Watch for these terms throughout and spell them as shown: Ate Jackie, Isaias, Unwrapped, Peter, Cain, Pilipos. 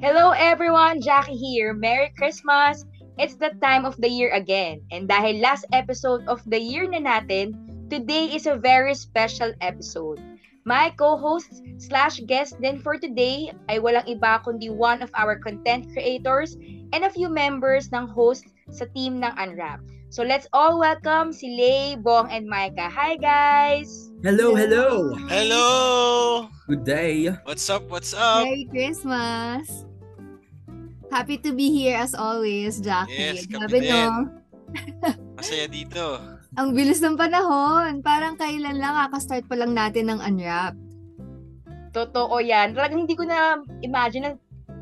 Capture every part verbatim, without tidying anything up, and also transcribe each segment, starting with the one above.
Hello everyone! Jackie here. Merry Christmas! It's the time of the year again. And dahil last episode of the year na natin, today is a very special episode. My co-host slash guest then for today ay walang iba kundi one of our content creators and a few members ng host sa team ng Unwrapped. So let's all welcome si Lei, Bong, and Micah. Hi guys! Hello, hello! Hello! Good day! What's up, what's up? Merry Christmas! Happy to be here as always, Jackie. Yes, kami din. No? Masaya dito. Ang bilis ng panahon. Parang kailan lang, kakastart pa lang natin ng Unwrapped. Totoo yan. Talagang hindi ko na imagine ng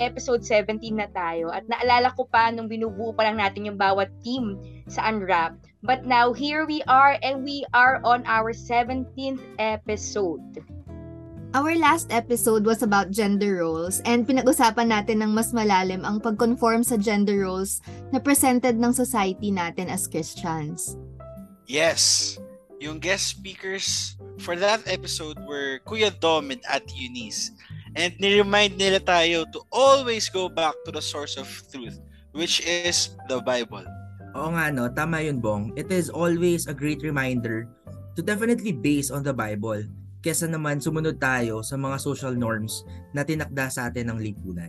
episode seventeen na tayo. At naalala ko pa nung binubuo pa lang natin yung bawat team sa Unwrapped. But now, here we are and we are on our seventeenth episode. Our last episode was about gender roles and pinag-usapan natin ng mas malalim ang pag-conform sa gender roles na presented ng society natin as Christians. Yes! Yung guest speakers for that episode were Kuya Dom and Ate Eunice. And niremind nila tayo to always go back to the source of truth, which is the Bible. Oo nga no, tama yun Bong. It is always a great reminder to definitely base on the Bible. Kesa naman sumunod tayo sa mga social norms na tinakda sa atin ng lipunan.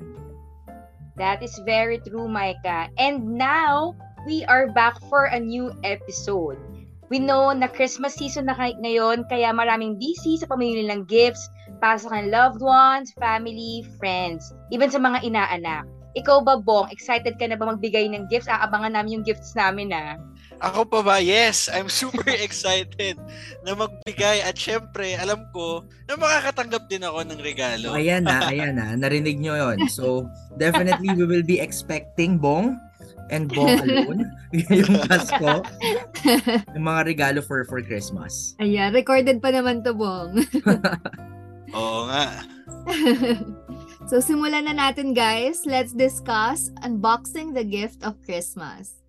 That is very true, Micah. And now, we are back for a new episode. We know na Christmas season na ngayon, kaya maraming busy sa pamimili ng gifts, para sa kanilang loved ones, family, friends, even sa mga inaanak. Ikaw ba, Bong? Excited ka na ba magbigay ng gifts? Aabangan namin yung gifts namin, ah. Ako pa ba? Yes, I'm super excited na magbigay at syempre, alam ko na makakatanggap din ako ng regalo. Ayan na, ayan na. Narinig nyo yun. So, definitely we will be expecting, Bong, and Bong alone, yung Pasko, yung mga regalo for, for Christmas. Ayan, recorded pa naman to, Bong. Oo nga. So, simulan na natin guys. Let's discuss unboxing the gift of Christmas.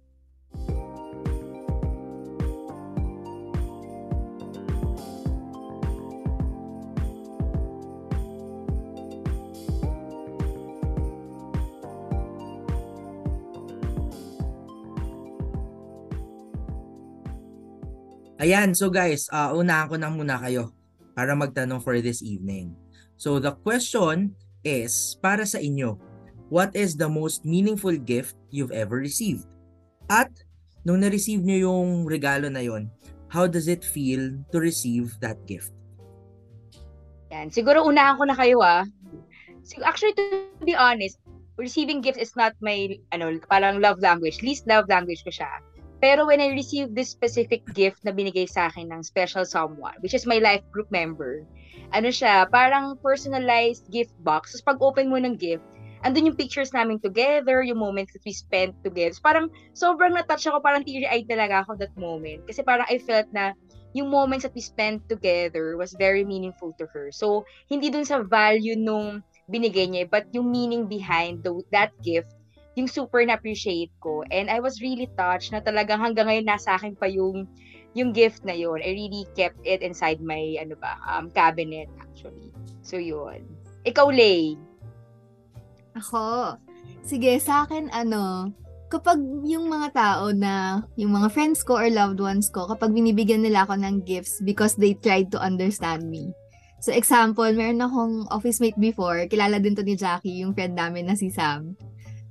Ayan, so guys, uh, unahan ko na muna kayo para magtanong for this evening. So, the question is para sa inyo, what is the most meaningful gift you've ever received? At nung na-receive nyo yung regalo na yon, how does it feel to receive that gift? Yan. Siguro unahan ko na kayo ah. Actually, to be honest, receiving gifts is not my ano, parang love language. Least love language ko siya. Pero when I received this specific gift na binigay sa akin ng special someone, which is my life group member, ano siya, parang personalized gift box. Tapos pag-open mo ng gift, andun yung pictures namin together, yung moments that we spent together. So parang sobrang na-touch ako, parang teary-eyed talaga ako that moment. Kasi parang I felt na yung moments that we spent together was very meaningful to her. So hindi dun sa value nung binigay niya, but yung meaning behind the, that gift, yung super na-appreciate ko. And I was really touched na talagang hanggang ngayon nasa akin pa yung, yung gift na yun. I really kept it inside my ano ba, um, cabinet actually. So yun. Ikaw, Lei? Ako? Sige, sa akin ano, kapag yung mga tao na, yung mga friends ko or loved ones ko, kapag binibigyan nila ako ng gifts because they tried to understand me. So example, meron akong office mate before, kilala din to ni Jackie, yung friend namin na si Sam.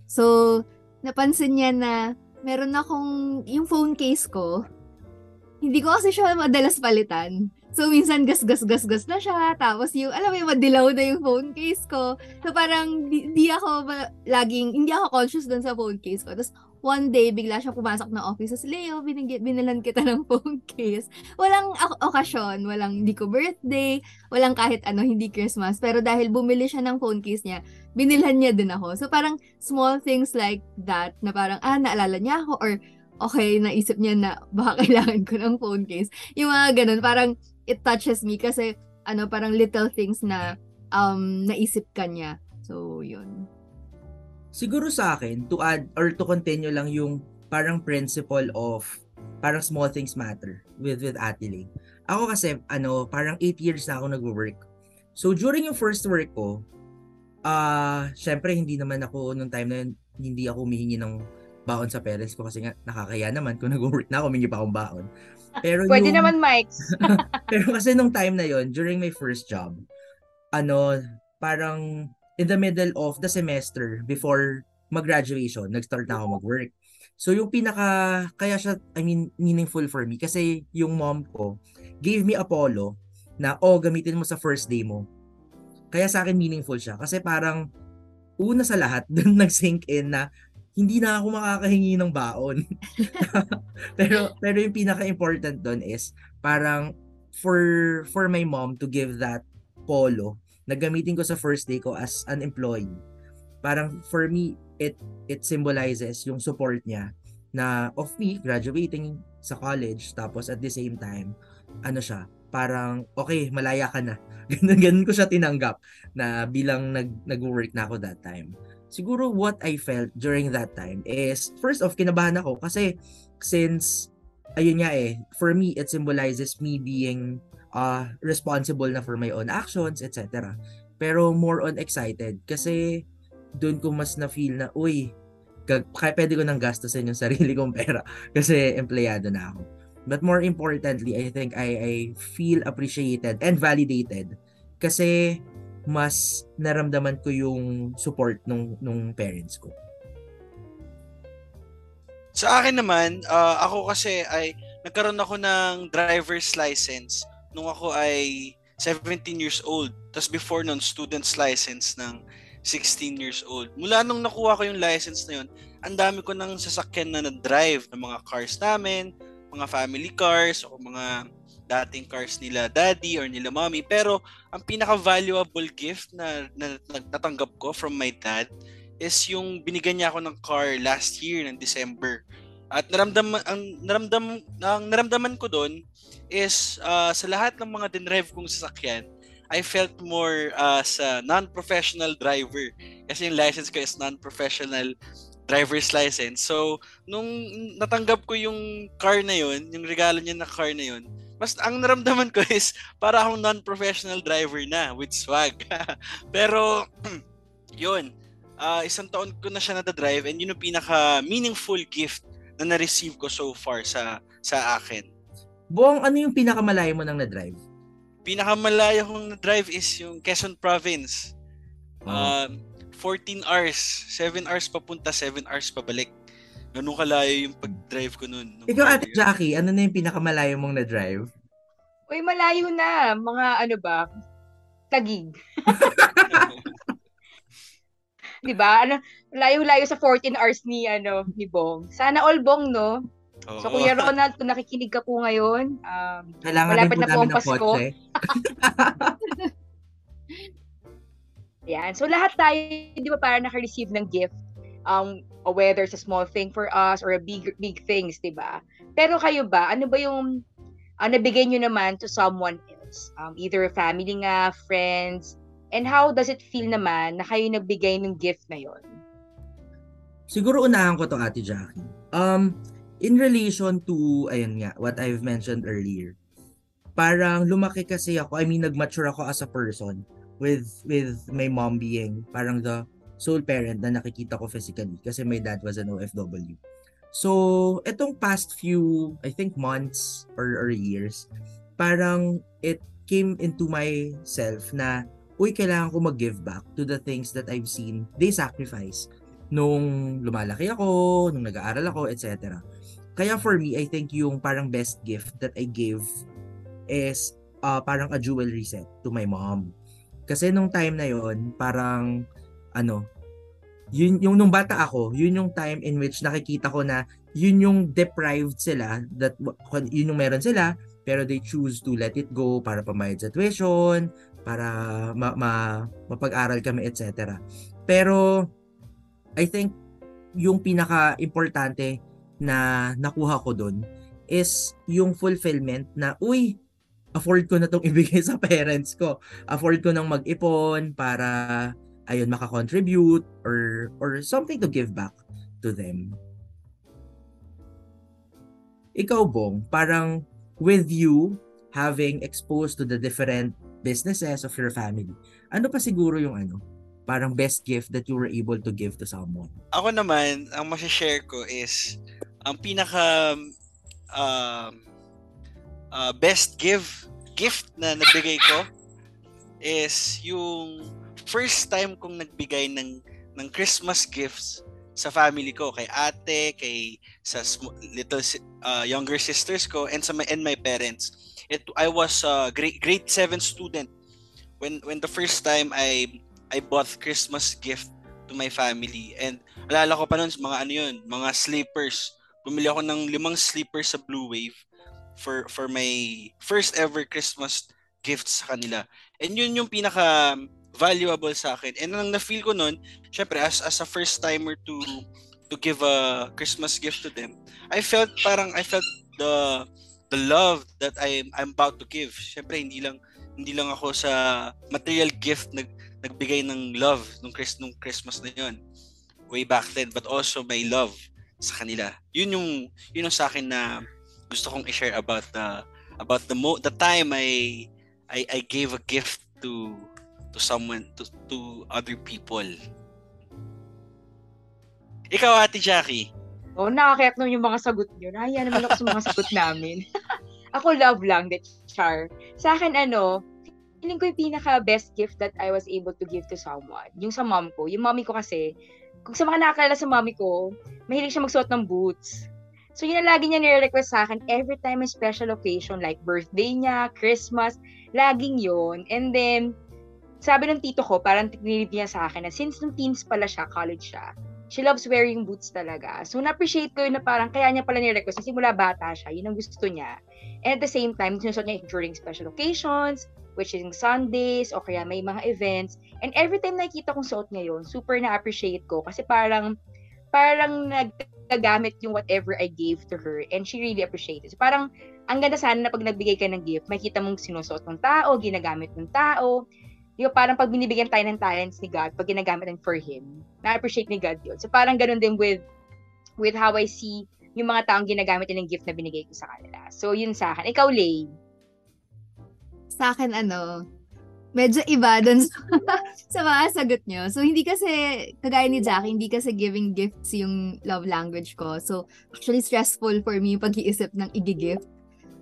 So, napansin niya na meron akong, yung phone case ko, hindi ko kasi siya madalas palitan. So, minsan gas-gas-gas-gas na siya. Tapos yung, alam mo yung madilaw na yung phone case ko. So, parang hindi ako laging, hindi ako conscious dun sa phone case ko. Tapos, one day, bigla siya pumasok ng office. Tapos, Leo, binig- binilan kita ng phone case. Walang ak- okasyon, walang hindi ko birthday, walang kahit ano, hindi Christmas. Pero dahil bumili siya ng phone case niya, binilhan niya din ako. So, parang small things like that na parang, ah, naalala niya ako or okay, naisip niya na baka kailangan ko ng phone case. Yung mga ganun, parang it touches me kasi ano, parang little things na um, naisip ka niya. So, yun. Siguro sa akin, to add or to continue lang yung parang principle of parang small things matter with, with Ate Lei. Ako kasi, ano, parang eight years na ako nag-work. So, during yung first work ko, ah, uh, syempre hindi naman ako nung time na yun, hindi ako humihingi ng baon sa parents ko kasi nga nakakaya naman kung nag-work na ako, humingi pa akong baon. Pero pwede yung... naman, Mike. Pero kasi nung time na yon, during my first job, ano, parang in the middle of the semester before mag-graduation, nag-start na ako mag-work. So yung pinaka, kaya siya, I mean, meaningful for me kasi yung mom ko gave me Apollo na, oh, gamitin mo sa first day mo. Kaya sa akin meaningful siya kasi parang una sa lahat dun nag-sink in na hindi na ako makakahingi ng baon. pero pero yung pinaka-important dun is parang for for my mom to give that polo na gamitin ko sa first day ko as an employee. Parang for me it it symbolizes yung support niya na of me graduating sa college, tapos at the same time ano siya, parang okay, malaya ka na. Ganun, ganun ko siya tinanggap na bilang nag, nag-work na ako that time. Siguro what I felt during that time is, first off, kinabahan ako kasi since, ayun nga eh, for me, it symbolizes me being uh, responsible na for my own actions, et cetera. Pero more on excited kasi doon ko mas na-feel na, uy, kaya pwede ko nang gastusin yung sarili kong pera kasi empleyado na ako. But more importantly, I think I, I feel appreciated and validated kasi mas naramdaman ko yung support nung, nung parents ko. Sa akin naman, uh, ako kasi ay nagkaroon ako ng driver's license nung ako ay seventeen years old. Tapos before nun, student's license ng sixteen years old. Mula nung nakuha ko yung license na yun, ang dami ko ng sasakyan na na-drive ng mga cars namin, mga family cars o mga dating cars nila daddy or nila mommy. Pero ang pinaka-valuable gift na, na natanggap ko from my dad is yung binigyan niya ako ng car last year ng December. At naramdaman ang naramdam ang naramdaman ko doon is uh, sa lahat ng mga dinrev kong sasakyan, I felt more uh, sa non-professional driver kasi yung license ko is non-professional driver's license. So, nung natanggap ko yung car na yun, yung regalo niya na car na yun, mas ang naramdaman ko is para akong non-professional driver na with swag. Pero, yun, uh, isang taon ko na siya nadadrive and yun yung pinaka-meaningful gift na na-receive ko so far sa sa akin. Buong ano yung pinakamalaya mo nang na-drive? Pinakamalaya kong na-drive is yung Quezon Province. Um, wow. uh, fourteen hours, seven hours papunta, seven hours pabalik. Ganun kalayo yung pag-drive ko noon. Ikaw, Ate Jackie, ano na yung pinakamalayo mong na-drive? Uy, malayo na. Mga ano ba? Tagig. Diba? Ano, layo-layo sa fourteen hours ni ano ni Bong. Sana all Bong, no? Oo. So, Kuya Ronald, kung nakikinig ka po ngayon, um, malapit na po ang Pasko. Yan. So lahat tayo, di ba, para naka-receive ng gift, um, whether it's a small thing for us or a big big things, di ba? Pero kayo ba, ano ba yung uh, nabigay nyo naman to someone else? Um, either family nga, friends, and how does it feel naman na kayo nagbigay ng gift na yon? Siguro unahan ko to, Ate Jackie. Um, in relation to, ayun nga, what I've mentioned earlier, parang lumaki kasi ako, I mean, nag-mature ako as a person with with my mom being parang the sole parent na nakikita ko physically kasi my dad was an O F W. So, etong past few, I think, months or, or years, parang it came into myself na, uy, kailangan ko mag-give back to the things that I've seen they sacrifice nung lumalaki ako, nung nag-aaral ako, et cetera. Kaya for me, I think yung parang best gift that I gave is uh, parang a jewelry set to my mom. Kasi nung time na yon parang, ano, yun, yung nung bata ako, yun yung time in which nakikita ko na yun yung deprived sila, that yun yung meron sila, pero they choose to let it go para pamayad sa tuition, para ma- ma- mapag-aral kami, et cetera. Pero, I think, yung pinaka-importante na nakuha ko dun is yung fulfillment na, uy, afford ko na itong ibigay sa parents ko. Afford ko nang mag-ipon para, ayun, makakontribute or, or something to give back to them. Ikaw, Bong, parang with you having exposed to the different businesses of your family, ano pa siguro yung ano, parang best gift that you were able to give to someone? Ako naman, ang masashare ko is ang pinaka uh, uh, best give gift na nagbigay ko is yung first time kong nagbigay ng ng Christmas gifts sa family ko, kay ate, kay sa sm- little uh, younger sisters ko, and sa my, and my parents. It I was a grade grade seven student when when the first time I I bought Christmas gift to my family, and alala ko pa noon mga ano yun, mga slippers. Bumili ako ng limang slippers sa Blue Wave for for my first ever Christmas gift sa kanila. And yun yung pinaka valuable sa akin. And nang na-feel ko nun, syempre, as, as a first-timer to to give a Christmas gift to them, I felt parang, I felt the the love that I'm, I'm about to give. Syempre, hindi lang hindi lang ako sa material gift nag, nagbigay ng love nung, Chris, nung Christmas na yun, way back then, but also my love sa kanila. Yun yung, yun yung sa akin na gusto kong i-share about the, about the, mo, the time I, I, I gave a gift to to someone, to to other people. Ikaw, Ate Jackie. Oh, nakakayat nung yung mga sagot nyo. Nahiya naman ako sa mga sagot namin. Ako, love lang, that char. Sa akin, ano, feeling ko yung pinaka-best gift that I was able to give to someone, yung sa mom ko. Yung mommy ko kasi, kung sa mga nakakalala sa mommy ko, mahilig siya magsuot ng boots. So, yun na lagi niya nire-request sa akin every time may special occasion, like birthday niya, Christmas, laging yun. And then, sabi ng tito ko, parang tinilid niya sa akin na since nung teens pala siya, college siya, she loves wearing boots talaga. So, na-appreciate ko yun na parang kaya niya pala nirequest. Kasi mula bata siya, yun ang gusto niya. And at the same time, sinusot niya during special occasions, which is Sundays, o kaya may mga events. And every time nakikita kong suot niya yun, super na-appreciate ko. Kasi parang, parang nagtagamit yung whatever I gave to her. And she really appreciated. So, parang, ang ganda sana na pag nagbigay ka ng gift, makikita mong sinusuot ng tao, ginagamit ng tao. Yung parang pag binibigyan tayo ng talents ni God, pag ginagamit natin for Him, na-appreciate ni God yun. So parang ganun din with with how I see yung mga taong ginagamit ng gift na binigay ko sa kanila. So yun sa akin. Ikaw, Lei? Sa akin, ano, medyo iba dun sa, sa mga sagot nyo. So hindi kasi, kagaya ni Jackie, hindi kasi giving gifts yung love language ko. So actually stressful for me yung pag-iisip ng i-gift.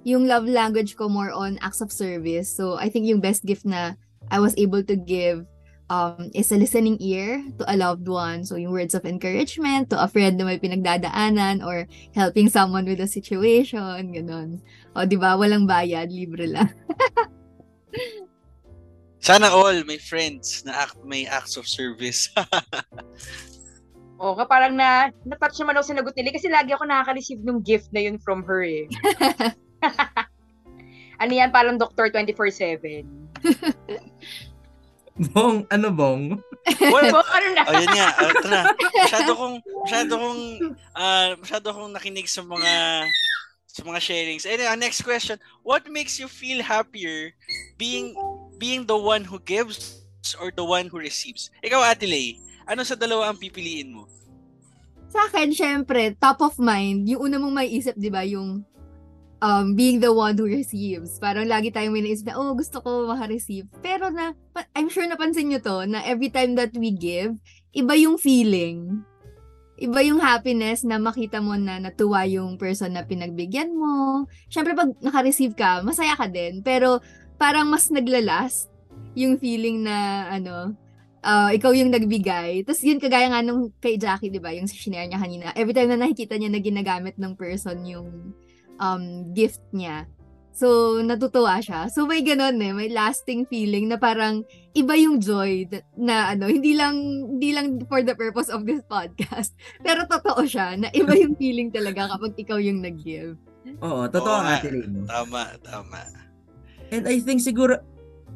Yung love language ko more on acts of service. So I think yung best gift na I was able to give um, is a listening ear to a loved one. So, yung words of encouragement to a friend na may pinagdadaanan or helping someone with a situation, ganun. O, di ba? Walang bayad, libre lang. Sana all may friends na act, may acts of service. O, okay, parang na, na-touch naman ako sa nagot nila kasi lagi ako nakaka-receive ng gift na yun from her eh. Ano yan? Parang Doctor twenty-four seven. Bong, ano bong? Well, bong, ano na? Ayun nga, ito na. Masyado kong, masyado kong, uh, masyado kong nakinig sa mga, sa mga sharings. And anyway, next question, what makes you feel happier being, being the one who gives or the one who receives? Ikaw, Ate Lei, ano sa dalawa ang pipiliin mo? Sa akin, syempre, top of mind, yung una mong maiisip, di ba, yung Um, being the one who receives. Parang lagi tayong may naisip na, oh, gusto ko maka-receive. Pero na, I'm sure napansin nyo to, na every time that we give, iba yung feeling. Iba yung happiness na makita mo na natuwa yung person na pinagbigyan mo. Siyempre, pag naka-receive ka, masaya ka din. Pero parang mas naglalast yung feeling na, ano, Uh, ikaw yung nagbigay. Tapos yun, kagaya nga nung kay Jackie, diba, yung shinare niya kanina. Every time na nakikita niya na ginagamit ng person yung um gift niya. So, natutuwa siya. So, may ganun eh, may lasting feeling na parang iba yung joy na, na ano, hindi lang hindi lang for the purpose of this podcast. Pero totoo siya na iba yung feeling talaga kapag ikaw yung nag-give. Oo, totoo oh, nga, Ate Lei. Tama, tama. And I think siguro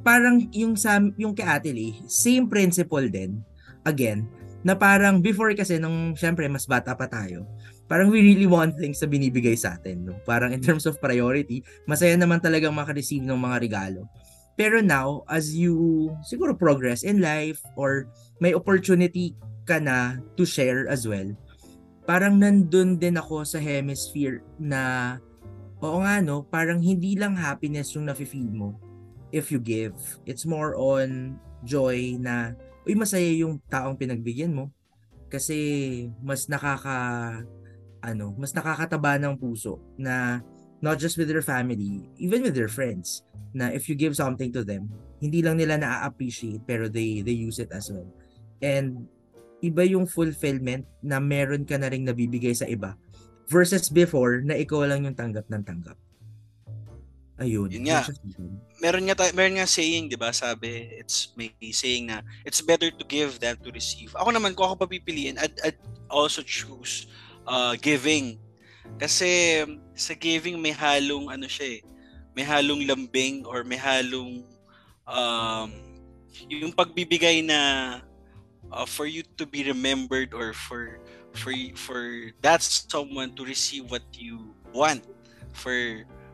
parang yung sa yung kay Ate Lei, same principle din. Again, na parang before kasi nung syempre mas bata pa tayo, parang we really want things na binibigay sa atin. No? Parang in terms of priority, masaya naman talagang makareceive ng mga regalo. Pero now, as you siguro progress in life or may opportunity ka na to share as well, parang nandun din ako sa hemisphere na, oo nga no, parang hindi lang happiness yung nafe-feel mo if you give. It's more on joy na uy, masaya yung taong pinagbigyan mo. Kasi mas nakaka, ano, mas nakakataba ng puso na not just with their family, even with their friends, na if you give something to them, hindi lang nila na-appreciate pero they they use it as well. And iba yung fulfillment na meron ka na ring nabibigay sa iba versus before na ikaw lang yung tanggap ng tanggap. Ayun. Yun nga. Meron nga, ta- meron nga saying, di ba? Sabi, it's may saying na it's better to give than to receive. Ako naman, kung ako papipiliin, I'd, I'd also choose uh, giving. Kasi sa giving may halong ano siya eh, may halong lambing or may halong um, yung pagbibigay na Uh, for you to be remembered or for for for that someone to receive what you want for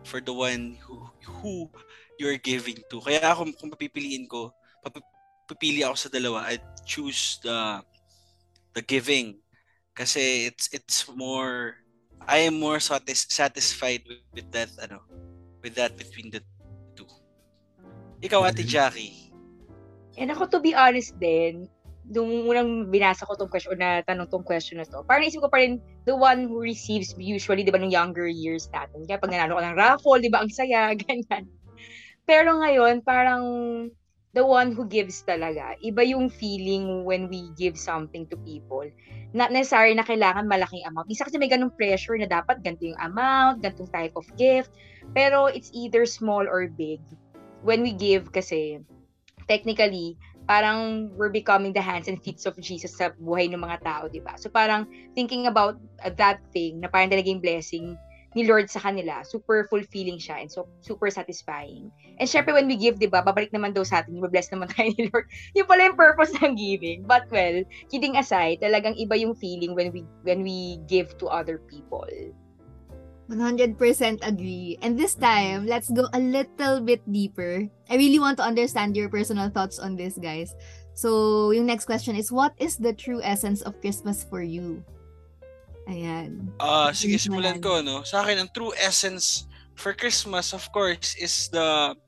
for the one who who you're giving to. Kaya ako kung papipiliin ko, papipili ako sa dalawa. I choose the the giving kasi it's it's more, I am more satis- satisfied with, with that ano with that between the two. Ikaw, Ate Jackie. And ako, to be honest din, nung unang binasa ko tong question or natanong tong question na to, parang isip ko pa rin, the one who receives usually, di ba, nung younger years natin. Kaya pag nanalo ka ng raffle, di ba, ang saya, ganyan. Pero ngayon, parang the one who gives talaga. Iba yung feeling when we give something to people. Not necessary na kailangan malaking amount. Isa kasi may ganung pressure na dapat ganito yung amount, ganitong type of gift. Pero it's either small or big. When we give kasi, technically, parang we're becoming the hands and feet of Jesus sa buhay ng mga tao, di ba? So parang thinking about that thing na parang talagang blessing ni Lord sa kanila, super fulfilling siya and so super satisfying. And syempre when we give, di ba, babalik naman daw sa atin, i-bless naman tayo ni Lord. Yung pala yung purpose ng giving. But well, kidding aside, talagang iba yung feeling when we when we give to other people. one hundred percent agree. And this time, let's go a little bit deeper. I really want to understand your personal thoughts on this, guys. So, yung next question is, what is the true essence of Christmas for you? Ayan. Ah, uh, sige, simulan ko, no? Sa akin, ang true essence for Christmas, of course, is the,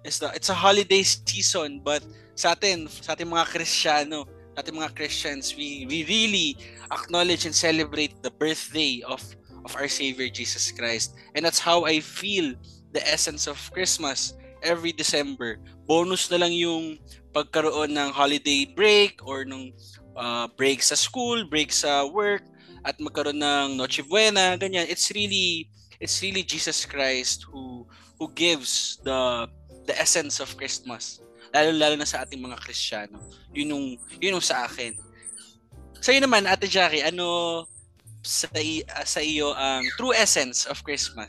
is the, it's a holiday season, but sa atin, sa ating mga Kristiyano, sa ating mga Christians, we, we really acknowledge and celebrate the birthday of of our Savior Jesus Christ. And that's how I feel the essence of Christmas every December. Bonus na lang yung pagkaroon ng holiday break or nung uh, break sa school, break sa work, at magkaroon ng Noche Buena, ganyan. It's really it's really Jesus Christ who who gives the the essence of Christmas. Lalo-lalo na sa ating mga Kristiyano. Yun yung, yun yung sa akin. Sa'yo naman, Ate Jackie, ano sa uh, sa iyo ang um, true essence of Christmas?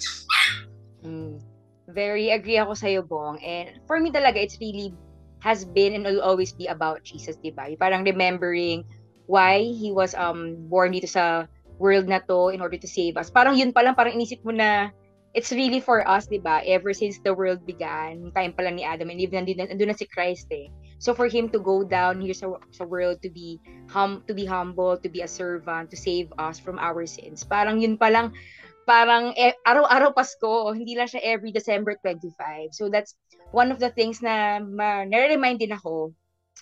Mm, very agree ako sa iyo, Bong. And for me talaga, it's really has been and will always be about Jesus, diba? Parang remembering why he was um born dito sa world na to in order to save us. Parang yun pa lang, parang inisip mo na it's really for us, diba? Ever since the world began, time pa lang ni Adam and Eve, nandun, nandun na si Christ eh. So for him to go down here sa, sa world to be hum, to be humble, to be a servant, to save us from our sins. Parang yun pa lang, parang eh, araw-araw Pasko, hindi lang siya every December twenty-five. So that's one of the things na ma, nare-remind din ako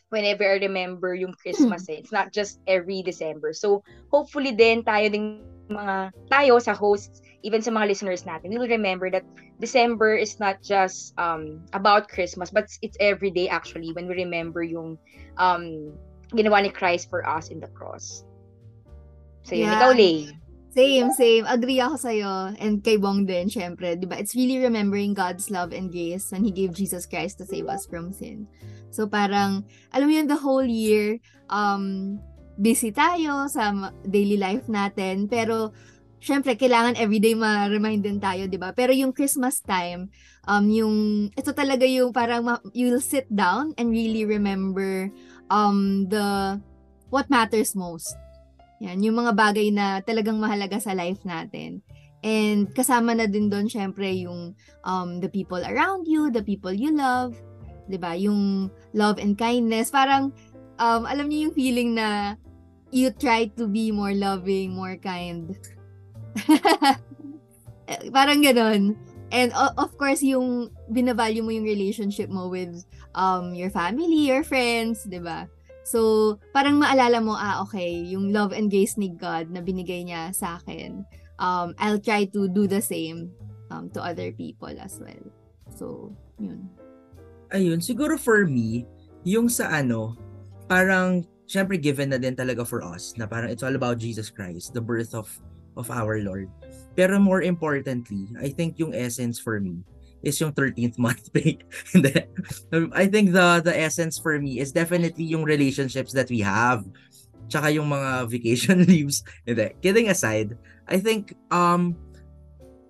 whenever I remember yung Christmas. Eh. It's not just every December. So hopefully din tayo ding mga tayo sa hosts, even sa mga listeners natin, we will remember that December is not just um, about Christmas, but it's every day actually when we remember yung um, ginawa ni Christ for us in the cross. So yun, yeah. Ikaw, Lei. Same, same. Agree ako sa'yo. And kay Bong din, syempre. Diba? It's really remembering God's love and grace when He gave Jesus Christ to save us from sin. So parang, alam mo yun, the whole year, um, busy tayo sa daily life natin, pero syempre, kailangan everyday ma-remind din tayo, di ba? Pero yung Christmas time, um, yung, ito talaga yung parang ma- you'll sit down and really remember um, the, what matters most. Yan, yung mga bagay na talagang mahalaga sa life natin. And kasama na din doon, syempre, yung um, the people around you, the people you love, di ba? Yung love and kindness, parang, um, alam niyo yung feeling na you try to be more loving, more kind. Parang ganon. And of course, yung binavalue mo yung relationship mo with um your family, your friends, diba? So, parang maalala mo, ah, okay, yung love and grace ni God na binigay niya sa akin, um, I'll try to do the same um, to other people as well. So, yun. Ayun, siguro for me, yung sa ano, parang, syempre given na din talaga for us, na parang it's all about Jesus Christ, the birth of of our Lord. Pero more importantly, I think yung essence for me is yung thirteenth month break. I think the the essence for me is definitely yung relationships that we have. Tsaka yung mga vacation leaves. Hindi. Kidding aside, I think um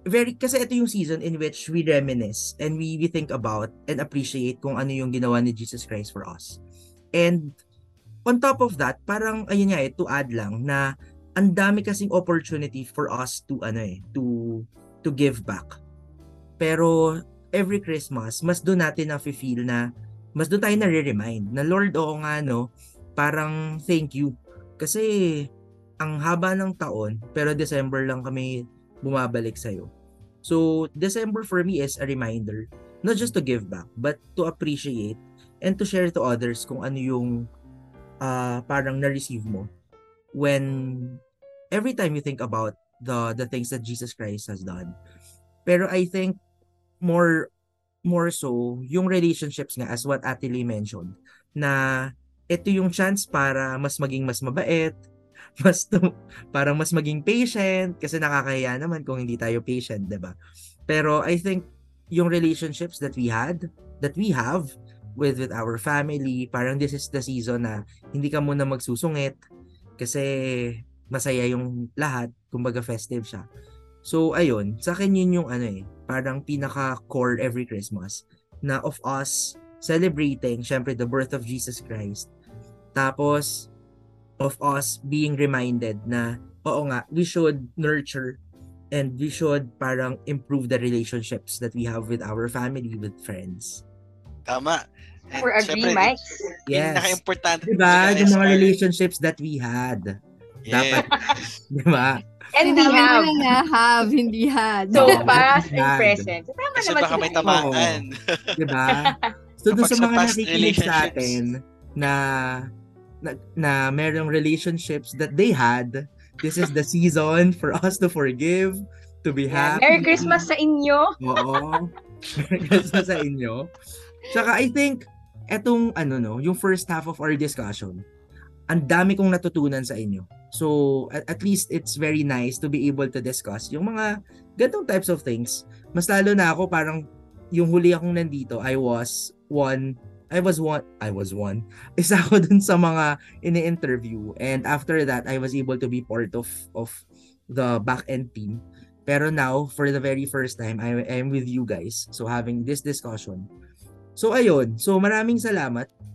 very kasi ito yung season in which we reminisce and we we think about and appreciate kung ano yung ginawa ni Jesus Christ for us. And on top of that, parang ayun nga eh, to add lang na ang dami kasing opportunity for us to ano eh, to to give back. Pero every Christmas, mas doon natin na-feel na mas doon tayo na-remind na Lord, oo nga no, parang thank you. Kasi ang haba ng taon, pero December lang kami bumabalik sa iyo. So, December for me is a reminder not just to give back, but to appreciate and to share to others kung ano yung uh, parang na-receive mo. When every time you think about the the things that Jesus Christ has done. Pero I think more more so yung relationships nga as what Ate Lei mentioned na ito yung chance para mas maging mas mabait, mas to, para mas maging patient kasi nakakahiya naman kung hindi tayo patient, 'di ba? Pero I think yung relationships that we had, that we have with with our family, parang this is the season na hindi ka muna magsusungit. Kasi masaya yung lahat, kumbaga festive siya. So ayun, sa akin yun yung ano eh, parang pinaka-core every Christmas na of us celebrating syempre the birth of Jesus Christ. Tapos of us being reminded na oo nga, we should nurture and we should parang improve the relationships that we have with our family, with friends. Tama. We're agreeing, Mike. Yes. Pinaka-importante. Diba? Yung mga relationships that we had. Yeah. Dapat. Diba? And we have. Na have, hindi had. So, no, past and present. Tama kasi naman baka may tamaan. Oh. Diba? So, dun sa mga nakikinig sa atin na, na, na merong relationships that they had, this is the season for us to forgive, to be happy. Merry Christmas sa inyo. Oo. Merry Christmas sa inyo. Tsaka I think, etong ano no, yung first half of our discussion, ang dami kong natutunan sa inyo. So, at, at least it's very nice to be able to discuss yung mga ganitong types of things. Mas lalo na ako parang yung huli akong nandito, I was one, I was one, I was one. Isa ako dun sa mga ini-interview. And after that, I was able to be part of of the back-end team. Pero now, for the very first time, I am with you guys. So, having this discussion. So ayun, so maraming salamat